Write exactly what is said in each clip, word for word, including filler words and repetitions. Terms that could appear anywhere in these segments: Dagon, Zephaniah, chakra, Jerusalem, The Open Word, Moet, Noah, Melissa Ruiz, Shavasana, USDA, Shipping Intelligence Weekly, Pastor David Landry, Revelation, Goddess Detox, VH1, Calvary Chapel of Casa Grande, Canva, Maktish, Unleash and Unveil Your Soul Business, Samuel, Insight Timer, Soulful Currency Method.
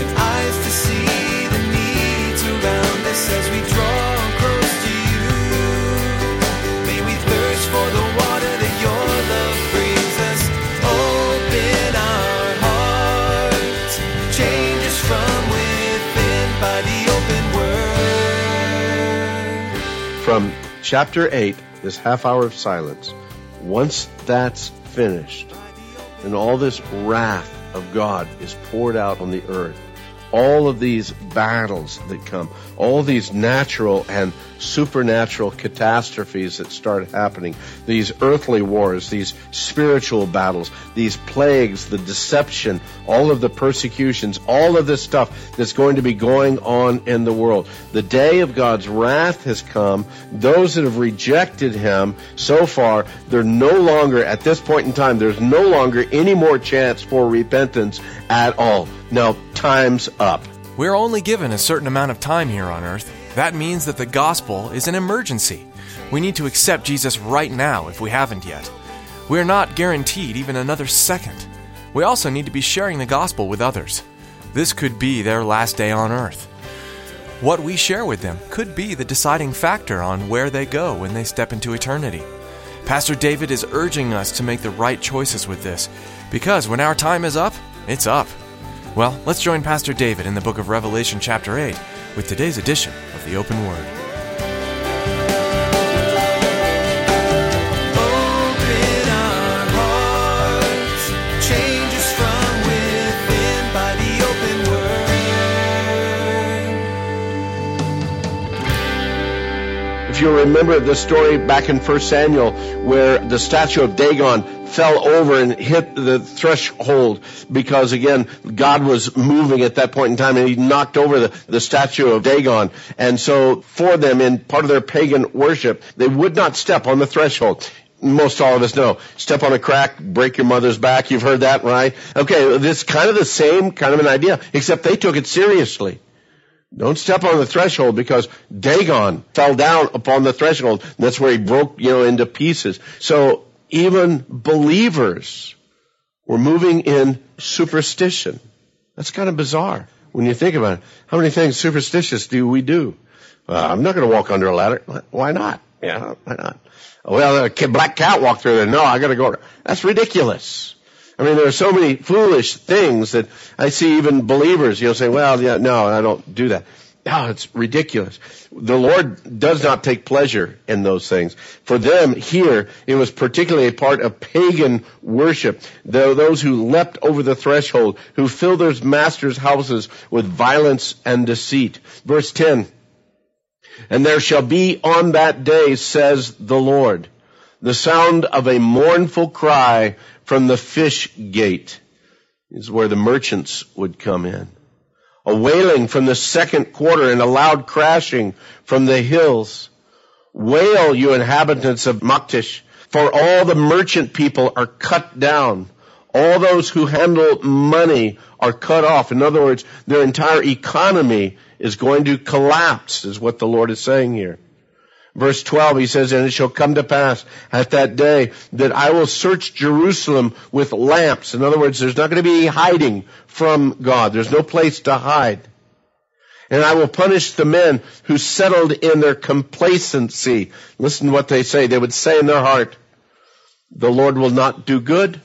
and eyes to see the needs around us as we draw. From chapter eight, this half hour of silence, once that's finished, and all this wrath of God is poured out on the earth, all of these battles that come, all these natural and supernatural catastrophes that start happening, these earthly wars, these spiritual battles, these plagues, the deception, all of the persecutions, all of this stuff that's going to be going on in the world. The day of God's wrath has come. Those that have rejected him so far, they're no longer, at this point in time, there's no longer any more chance for repentance at all. Now, time's up. We're only given a certain amount of time here on earth. That means that the gospel is an emergency. We need to accept Jesus right now if we haven't yet. We're not guaranteed even another second. We also need to be sharing the gospel with others. This could be their last day on earth. What we share with them could be the deciding factor on where they go when they step into eternity. Pastor David is urging us to make the right choices with this, because when our time is up, it's up. Well, let's join Pastor David in the book of Revelation chapter eight with today's edition of The Open Word. Open our hearts, change us from within by the open word. If you remember the story back in First Samuel where the statue of Dagon fell over and hit the threshold because, again, God was moving at that point in time, and he knocked over the, the statue of Dagon. And so for them, in part of their pagan worship, they would not step on the threshold. Most all of us know. Step on a crack, break your mother's back. You've heard that, right? Okay, it's kind of the same kind of an idea, except they took it seriously. Don't step on the threshold because Dagon fell down upon the threshold. That's where he broke, you know, into pieces. So even believers were moving in superstition. That's kind of bizarre when you think about it. How many things superstitious do we do? Uh, I'm not going to walk under a ladder. Why not? Yeah, why not? Well, a black cat walked through there. No, I got to go. That's ridiculous. I mean, there are so many foolish things that I see even believers, you know, say, well, yeah, no, I don't do that. Oh, it's ridiculous. The Lord does not take pleasure in those things. For them here, it was particularly a part of pagan worship. Those who leapt over the threshold, who filled their masters' houses with violence and deceit. Verse ten, and there shall be on that day, says the Lord, the sound of a mournful cry from the fish gate. This is where the merchants would come in. A wailing from the second quarter and a loud crashing from the hills. Wail, you inhabitants of Maktish, for all the merchant people are cut down. All those who handle money are cut off. In other words, their entire economy is going to collapse, is what the Lord is saying here. Verse twelve, he says, and it shall come to pass at that day that I will search Jerusalem with lamps. In other words, there's not going to be hiding from God. There's no place to hide. And I will punish the men who settled in their complacency. Listen to what they say. They would say in their heart, the Lord will not do good,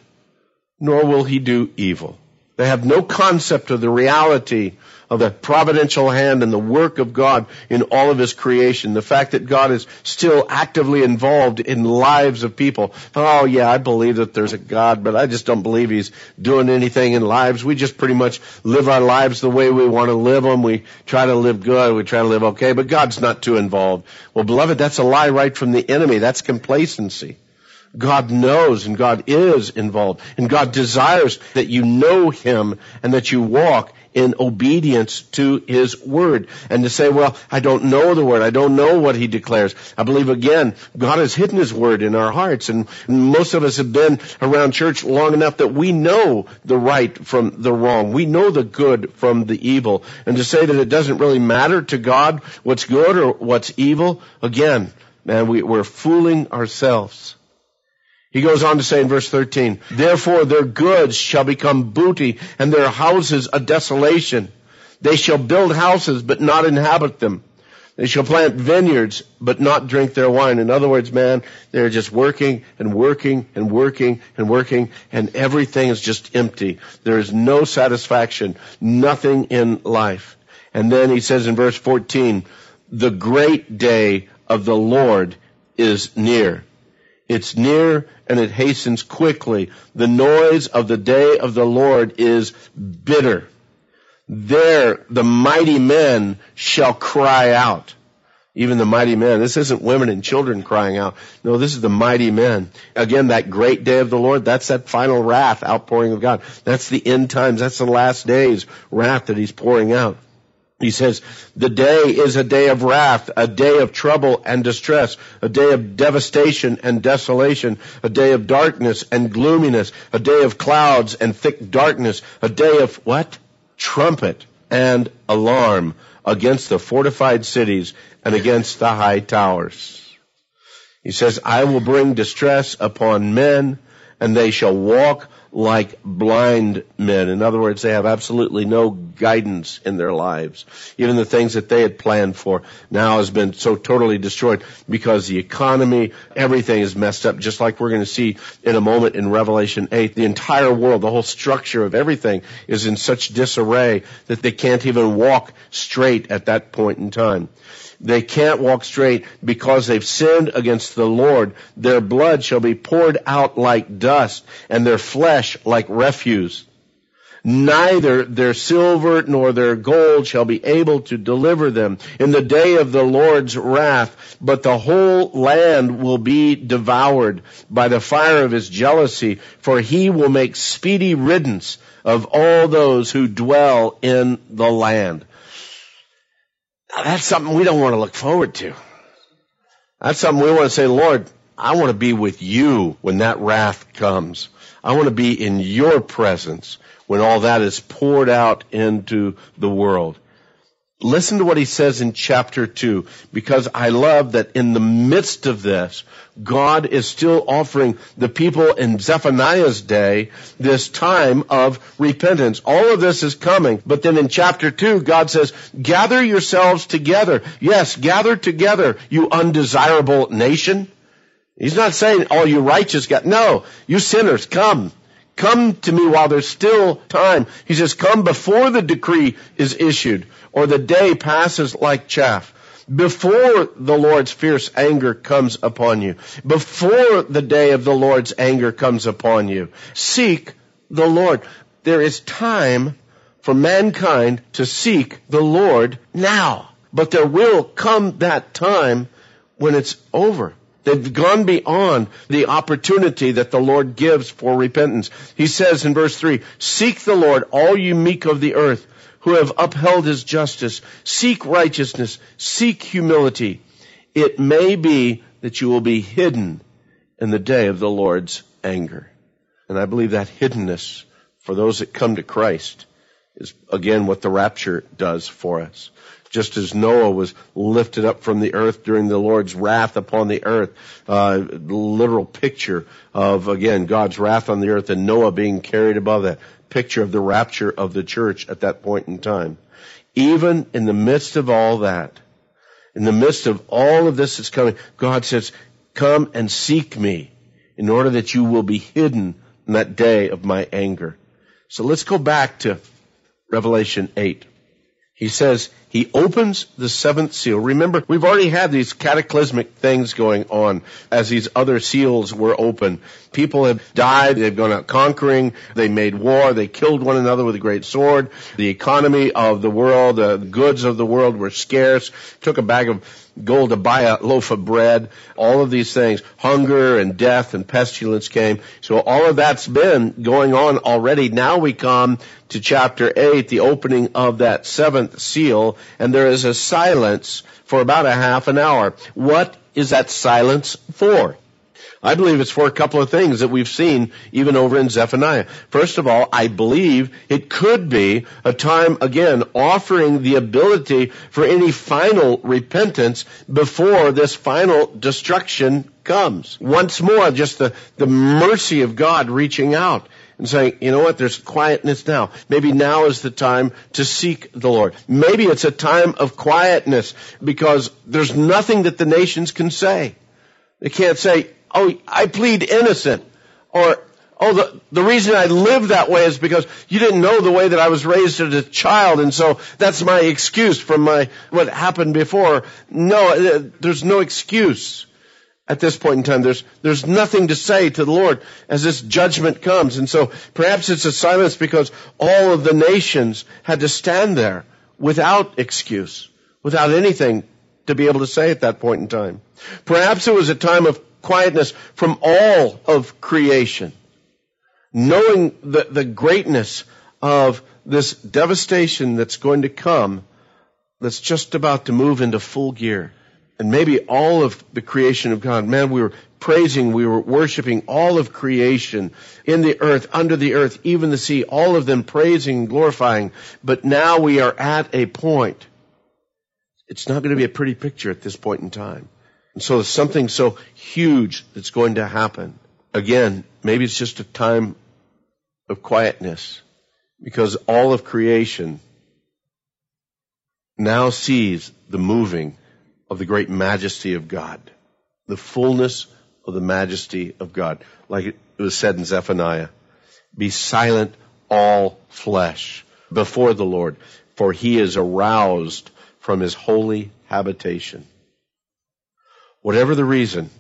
nor will he do evil. They have no concept of the reality of the providential hand and the work of God in all of his creation. The fact that God is still actively involved in lives of people. Oh, yeah, I believe that there's a God, but I just don't believe he's doing anything in lives. We just pretty much live our lives the way we want to live them. We try to live good. We try to live okay, but God's not too involved. Well, beloved, that's a lie right from the enemy. That's complacency. God knows and God is involved, and God desires that you know him and that you walk in obedience to his word. And to say, well, I don't know the word. I don't know what he declares. I believe, again, God has hidden his word in our hearts. And most of us have been around church long enough that we know the right from the wrong. We know the good from the evil. And to say that it doesn't really matter to God what's good or what's evil, again, man, we, we're fooling ourselves. He goes on to say in verse thirteen, therefore their goods shall become booty, and their houses a desolation. They shall build houses, but not inhabit them. They shall plant vineyards, but not drink their wine. In other words, man, they're just working and working and working and working, and everything is just empty. There is no satisfaction, nothing in life. And then he says in verse fourteen, the great day of the Lord is near. It's near and it hastens quickly. The noise of the day of the Lord is bitter. There the mighty men shall cry out. Even the mighty men. This isn't women and children crying out. No, this is the mighty men. Again, that great day of the Lord, that's that final wrath outpouring of God. That's the end times. That's the last days wrath that he's pouring out. He says, the day is a day of wrath, a day of trouble and distress, a day of devastation and desolation, a day of darkness and gloominess, a day of clouds and thick darkness, a day of what? Trumpet and alarm against the fortified cities and against the high towers. He says, I will bring distress upon men, and they shall walk like blind men. In other words, they have absolutely no guidance in their lives. Even the things that they had planned for now has been so totally destroyed because the economy, everything is messed up, just like we're going to see in a moment in Revelation eight. The entire world, the whole structure of everything is in such disarray that they can't even walk straight at that point in time. They can't walk straight because they've sinned against the Lord. Their blood shall be poured out like dust, and their flesh like refuse. Neither their silver nor their gold shall be able to deliver them in the day of the Lord's wrath, but the whole land will be devoured by the fire of his jealousy, for he will make speedy riddance of all those who dwell in the land. Now, that's something we don't want to look forward to. That's something we want to say, Lord, I want to be with you when that wrath comes. I want to be in your presence when all that is poured out into the world. Listen to what he says in chapter two, because I love that in the midst of this, God is still offering the people in Zephaniah's day this time of repentance. All of this is coming. But then in chapter two, God says, gather yourselves together. Yes, gather together, you undesirable nation. He's not saying, all you righteous guys. No, you sinners, come. Come to me while there's still time. He says, come before the decree is issued, or the day passes like chaff. Before the Lord's fierce anger comes upon you. Before the day of the Lord's anger comes upon you. Seek the Lord. There is time for mankind to seek the Lord now. But there will come that time when it's over. They've gone beyond the opportunity that the Lord gives for repentance. He says in verse three, seek the Lord, all you meek of the earth, who have upheld his justice. Seek righteousness. Seek humility. It may be that you will be hidden in the day of the Lord's anger. And I believe that hiddenness for those that come to Christ is, again, what the rapture does for us. Just as Noah was lifted up from the earth during the Lord's wrath upon the earth, uh, literal picture of, again, God's wrath on the earth and Noah being carried above that, picture of the rapture of the church at that point in time. Even in the midst of all that, in the midst of all of this that's coming, God says, come and seek me in order that you will be hidden in that day of my anger. So let's go back to Revelation eight. He says, he opens the seventh seal. Remember, we've already had these cataclysmic things going on as these other seals were open. People have died. They've gone out conquering. They made war. They killed one another with a great sword. The economy of the world, the goods of the world were scarce. Took a bag of gold to buy a loaf of bread, all of these things. Hunger and death and pestilence came. So all of that's been going on already. Now we come to chapter eight, the opening of that seventh seal, and there is a silence for about a half an hour. What is that silence for? I believe it's for a couple of things that we've seen even over in Zephaniah. First of all, I believe it could be a time, again, offering the ability for any final repentance before this final destruction comes. Once more, just the, the mercy of God reaching out and saying, you know what, there's quietness now. Maybe now is the time to seek the Lord. Maybe it's a time of quietness because there's nothing that the nations can say. They can't say, oh, I plead innocent, or, oh, the, the reason I live that way is because you didn't know the way that I was raised as a child, and so that's my excuse from my what happened before. No, there's no excuse at this point in time. There's there's nothing to say to the Lord as this judgment comes, and so perhaps it's a silence because all of the nations had to stand there without excuse, without anything to be able to say at that point in time. Perhaps it was a time of quietness from all of creation, knowing the, the greatness of this devastation that's going to come, that's just about to move into full gear. And maybe all of the creation of God, man, we were praising, we were worshiping all of creation in the earth, under the earth, even the sea, all of them praising, glorifying. But now we are at a point. It's not going to be a pretty picture at this point in time. And so there's something so huge that's going to happen. Again, maybe it's just a time of quietness because all of creation now sees the moving of the great majesty of God, the fullness of the majesty of God. Like it was said in Zephaniah, be silent all flesh before the Lord, for he is aroused from his holy habitation. Whatever the reason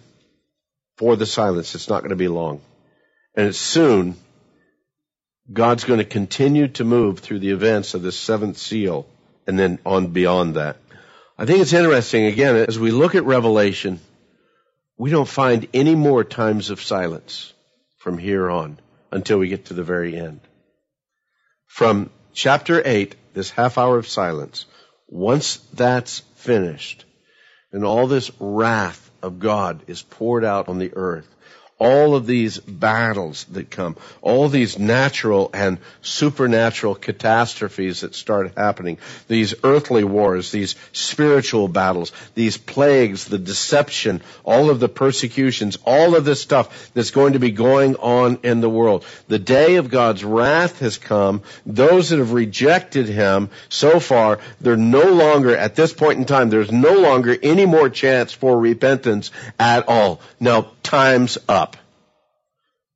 for the silence, it's not going to be long. And it's soon, God's going to continue to move through the events of this seventh seal and then on beyond that. I think it's interesting, again, as we look at Revelation, we don't find any more times of silence from here on until we get to the very end. From chapter eight, this half hour of silence, once that's finished, and all this wrath of God is poured out on the earth, all of these battles that come, all these natural and supernatural catastrophes that start happening, these earthly wars, these spiritual battles, these plagues, the deception, all of the persecutions, all of this stuff that's going to be going on in the world. The day of God's wrath has come. Those that have rejected him so far, they're no longer, at this point in time, there's no longer any more chance for repentance at all. Now, time's up.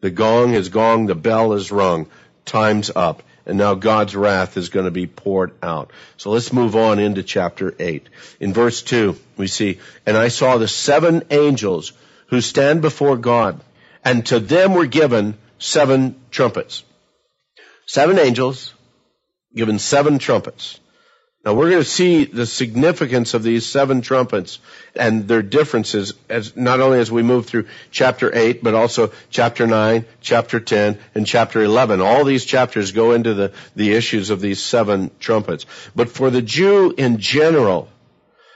The gong is gong, the bell is rung. Time's up. And now God's wrath is going to be poured out. So let's move on into chapter eight. In verse two, we see, and I saw the seven angels who stand before God, and to them were given seven trumpets. Seven angels, given seven trumpets. Now we're going to see the significance of these seven trumpets and their differences as not only as we move through chapter eight, but also chapter nine, chapter ten, and chapter eleven. All these chapters go into the, the issues of these seven trumpets. But for the Jew in general,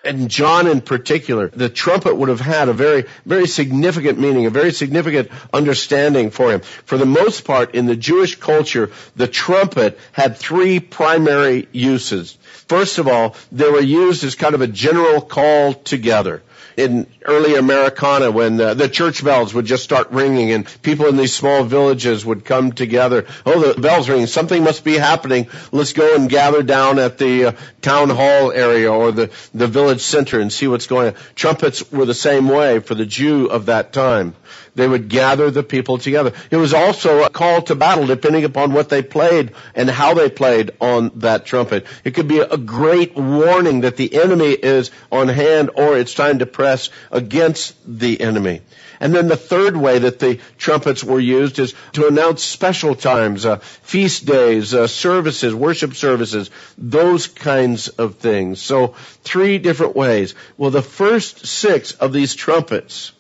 and John in particular, the trumpet would have had a very, very significant meaning, a very significant understanding for him. For the most part, in the Jewish culture, the trumpet had three primary uses. First of all, they were used as kind of a general call together. In early Americana, when the, the church bells would just start ringing and people in these small villages would come together, oh, the bell's ringing, something must be happening, let's go and gather down at the uh, town hall area or the, the village center and see what's going on. Trumpets were the same way for the Jew of that time. They would gather the people together. It was also a call to battle, depending upon what they played and how they played on that trumpet. It could be a great warning that the enemy is on hand or it's time to press against the enemy. And then the third way that the trumpets were used is to announce special times, uh, feast days, uh, services, worship services, those kinds of things. So three different ways. Well, the first six of these trumpets,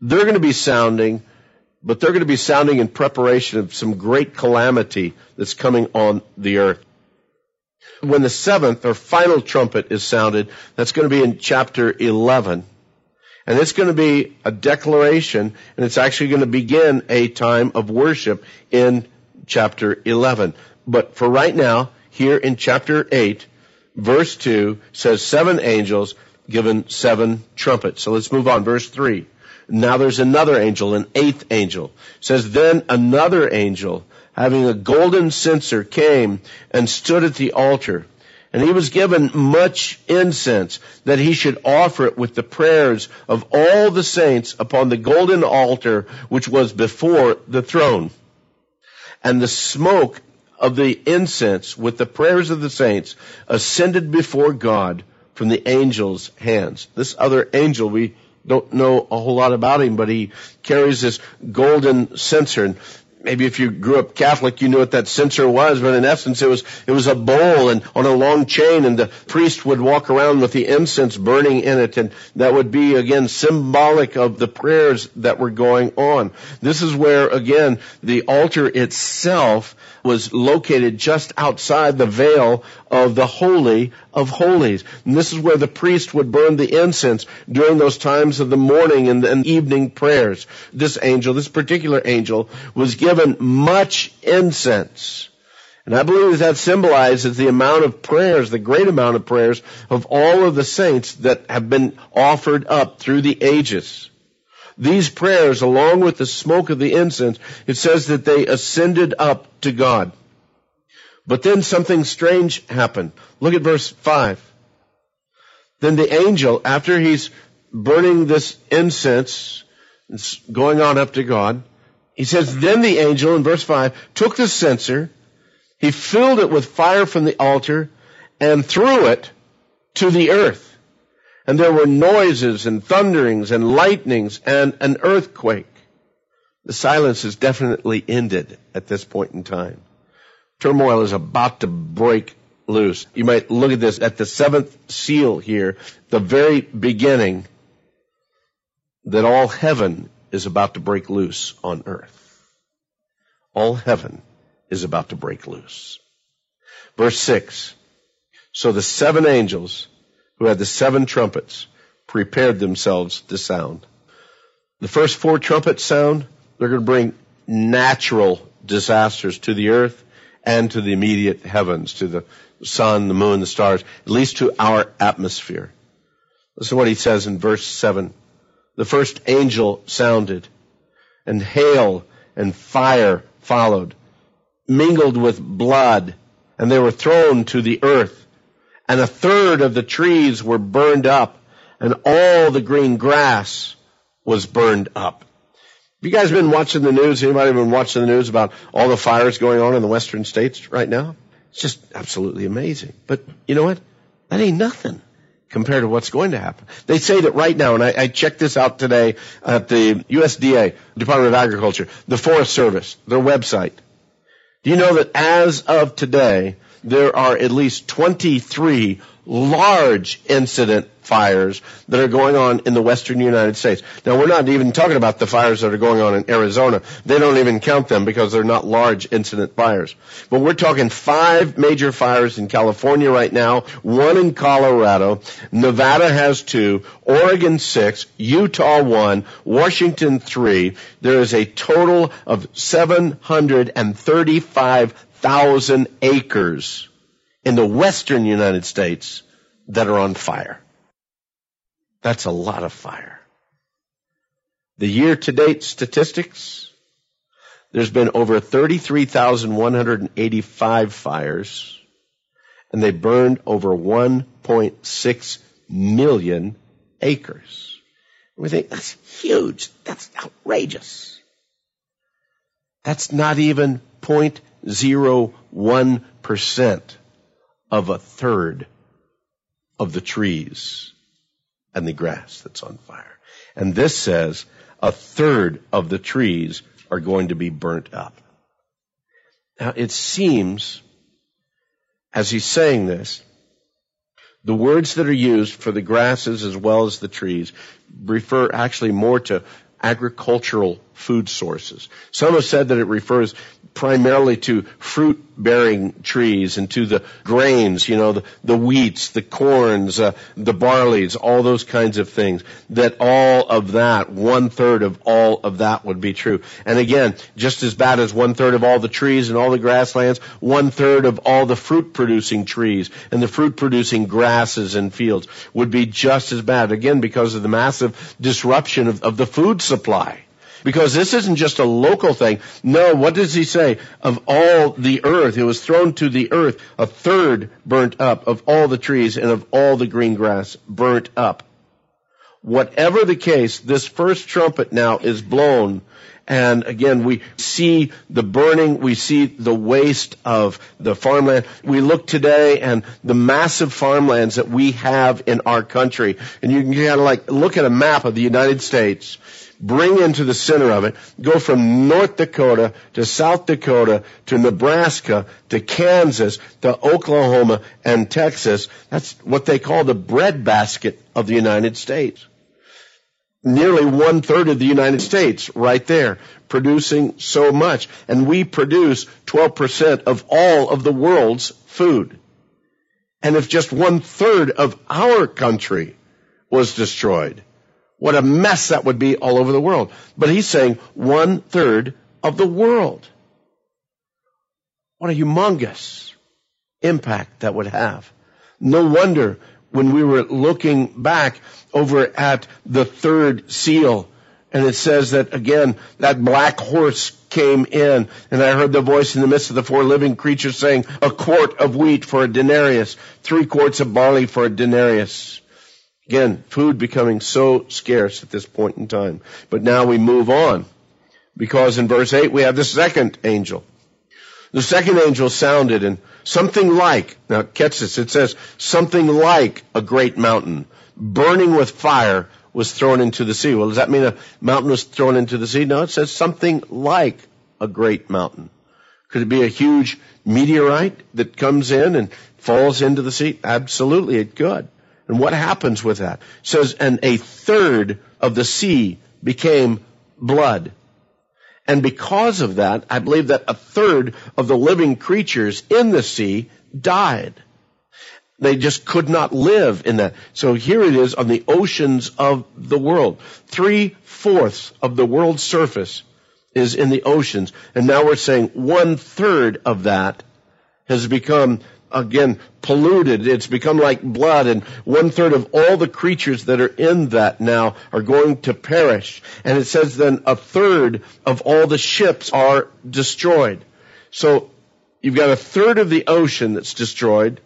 they're going to be sounding, but they're going to be sounding in preparation of some great calamity that's coming on the earth. When the seventh or final trumpet is sounded, that's going to be in chapter eleven. And it's going to be a declaration, and it's actually going to begin a time of worship in chapter eleven. But for right now, here in chapter eight, verse two says seven angels given seven trumpets. So let's move on. Verse three. Now there's another angel, an eighth angel. It says, then another angel, having a golden censer, came and stood at the altar. And he was given much incense, that he should offer it with the prayers of all the saints upon the golden altar, which was before the throne. And the smoke of the incense with the prayers of the saints ascended before God from the angel's hands. This other angel, we don't know a whole lot about him, but he carries this golden censer. And maybe if you grew up Catholic, you knew what that censer was, but in essence, it was it was a bowl and on a long chain, and the priest would walk around with the incense burning in it, and that would be, again, symbolic of the prayers that were going on. This is where, again, the altar itself was located just outside the veil of the Holy of Holies. And this is where the priest would burn the incense during those times of the morning and, and evening prayers. This angel, this particular angel, was given much incense. And I believe that symbolizes the amount of prayers, the great amount of prayers of all of the saints that have been offered up through the ages. These prayers, along with the smoke of the incense, it says that they ascended up to God. But then something strange happened. Look at verse five. Then the angel, after he's burning this incense, it's going on up to God, he says, then the angel, in verse five, took the censer, he filled it with fire from the altar, and threw it to the earth. And there were noises and thunderings and lightnings and an earthquake. The silence is definitely ended at this point in time. Turmoil is about to break loose. You might look at this at the seventh seal here, the very beginning, that all heaven is about to break loose on earth. All heaven is about to break loose. Verse six. So the seven angels who had the seven trumpets prepared themselves to sound. The first four trumpets sound, they're going to bring natural disasters to the earth and to the immediate heavens, to the sun, the moon, the stars, at least to our atmosphere. Listen to what he says in verse seven. The first angel sounded, and hail and fire followed, mingled with blood, and they were thrown to the earth. And a third of the trees were burned up, and all the green grass was burned up. Have you guys been watching the news? Anybody been watching the news about all the fires going on in the western states right now? It's just absolutely amazing. But you know what? That ain't nothing compared to what's going to happen. They say that right now, and I, I checked this out today at the U S D A, Department of Agriculture, the Forest Service, their website. Do you know that as of today, there are at least twenty-three large incident fires that are going on in the western United States. Now, we're not even talking about the fires that are going on in Arizona. They don't even count them because they're not large incident fires. But we're talking five major fires in California right now, one in Colorado, Nevada has two, Oregon six, Utah one, Washington three. There is a total of seven hundred thirty-five thousand acres in the western United States that are on fire. That's a lot of fire. The year-to-date statistics, there's been over thirty-three thousand one hundred eighty-five fires, and they burned over one point six million acres. And we think, that's huge. That's outrageous. That's not even point Zero one percent of a third of the trees and the grass that's on fire. And this says a third of the trees are going to be burnt up. Now, it seems, as he's saying this, the words that are used for the grasses as well as the trees refer actually more to agricultural food sources. Some have said that it refers primarily to fruit-bearing trees and to the grains, you know, the, the wheats, the corns, uh, the barleys, all those kinds of things, that all of that, one-third of all of that would be true. And again, just as bad as one-third of all the trees and all the grasslands, one-third of all the fruit-producing trees and the fruit-producing grasses and fields would be just as bad, again, because of the massive disruption of, of the food supply. Because this isn't just a local thing. No, what does he say? Of all the earth, it was thrown to the earth, a third burnt up of all the trees and of all the green grass burnt up. Whatever the case, this first trumpet now is blown. And again, we see the burning, we see the waste of the farmland. We look today and the massive farmlands that we have in our country. And you can kind of like look at a map of the United States, bring into the center of it, go from North Dakota to South Dakota to Nebraska to Kansas to Oklahoma and Texas. That's what they call the breadbasket of the United States. Nearly one-third of the United States right there, producing so much. And we produce twelve percent of all of the world's food. And if just one-third of our country was destroyed, what a mess that would be all over the world. But he's saying one-third of the world. What a humongous impact that would have. No wonder when we were looking back over at the third seal, and it says that, again, that black horse came in, and I heard the voice in the midst of the four living creatures saying, a quart of wheat for a denarius, three quarts of barley for a denarius. Again, food becoming so scarce at this point in time. But now we move on, because in verse eight we have the second angel. The second angel sounded, and something like, now catch this, it says, something like a great mountain, burning with fire, was thrown into the sea. Well, does that mean a mountain was thrown into the sea? No, it says something like a great mountain. Could it be a huge meteorite that comes in and falls into the sea? Absolutely, it could. And what happens with that? It says, and a third of the sea became blood. And because of that, I believe that a third of the living creatures in the sea died. They just could not live in that. So here it is on the oceans of the world. Three-fourths of the world's surface is in the oceans. And now we're saying one-third of that has become, again, polluted. It's become like blood, and one-third of all the creatures that are in that now are going to perish. And it says then a third of all the ships are destroyed. So you've got a third of the ocean that's destroyed.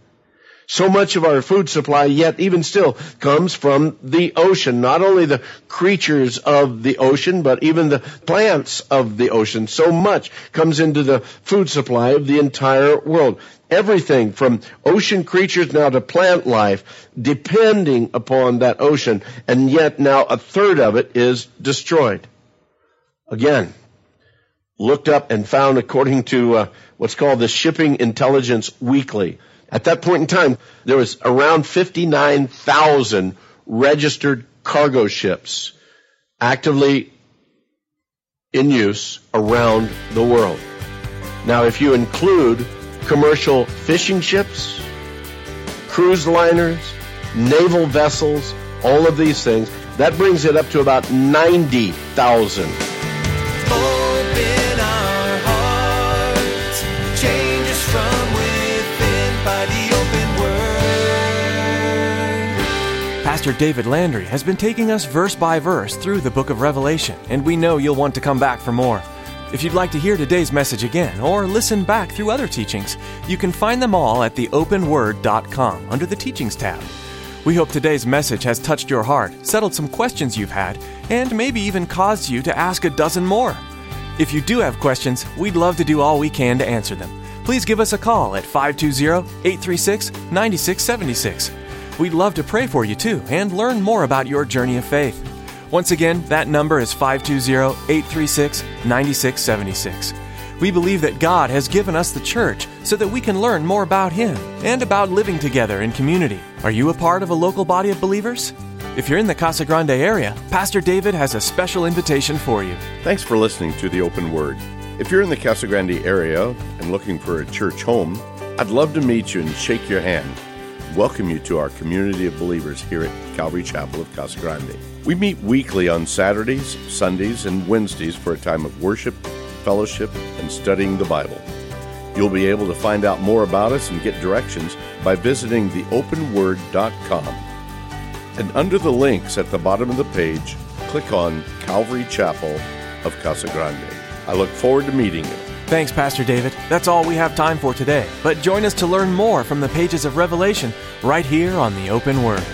So much of our food supply, yet even still, comes from the ocean. Not only the creatures of the ocean, but even the plants of the ocean. So much comes into the food supply of the entire world. Everything from ocean creatures now to plant life, depending upon that ocean. And yet now a third of it is destroyed. Again, looked up and found according to uh, what's called the Shipping Intelligence Weekly. At that point in time, there was around fifty-nine thousand registered cargo ships actively in use around the world. Now, if you include commercial fishing ships, cruise liners, naval vessels, all of these things, that brings it up to about ninety thousand. Pastor David Landry has been taking us verse by verse through the book of Revelation, and we know you'll want to come back for more. If you'd like to hear today's message again or listen back through other teachings, you can find them all at the open word dot com under the Teachings tab. We hope today's message has touched your heart, settled some questions you've had, and maybe even caused you to ask a dozen more. If you do have questions, we'd love to do all we can to answer them. Please give us a call at five two zero, eight three six, nine six seven six. We'd love to pray for you, too, and learn more about your journey of faith. Once again, that number is five two zero, eight three six, nine six seven six. We believe that God has given us the church so that we can learn more about Him and about living together in community. Are you a part of a local body of believers? If you're in the Casa Grande area, Pastor David has a special invitation for you. Thanks for listening to The Open Word. If you're in the Casa Grande area and looking for a church home, I'd love to meet you and shake your hand. Welcome you to our community of believers here at Calvary Chapel of Casa Grande. We meet weekly on Saturdays, Sundays, and Wednesdays for a time of worship, fellowship, and studying the Bible. You'll be able to find out more about us and get directions by visiting the open word dot com. And under the links at the bottom of the page, click on Calvary Chapel of Casa Grande. I look forward to meeting you. Thanks, Pastor David. That's all we have time for today. But join us to learn more from the pages of Revelation right here on The Open Word.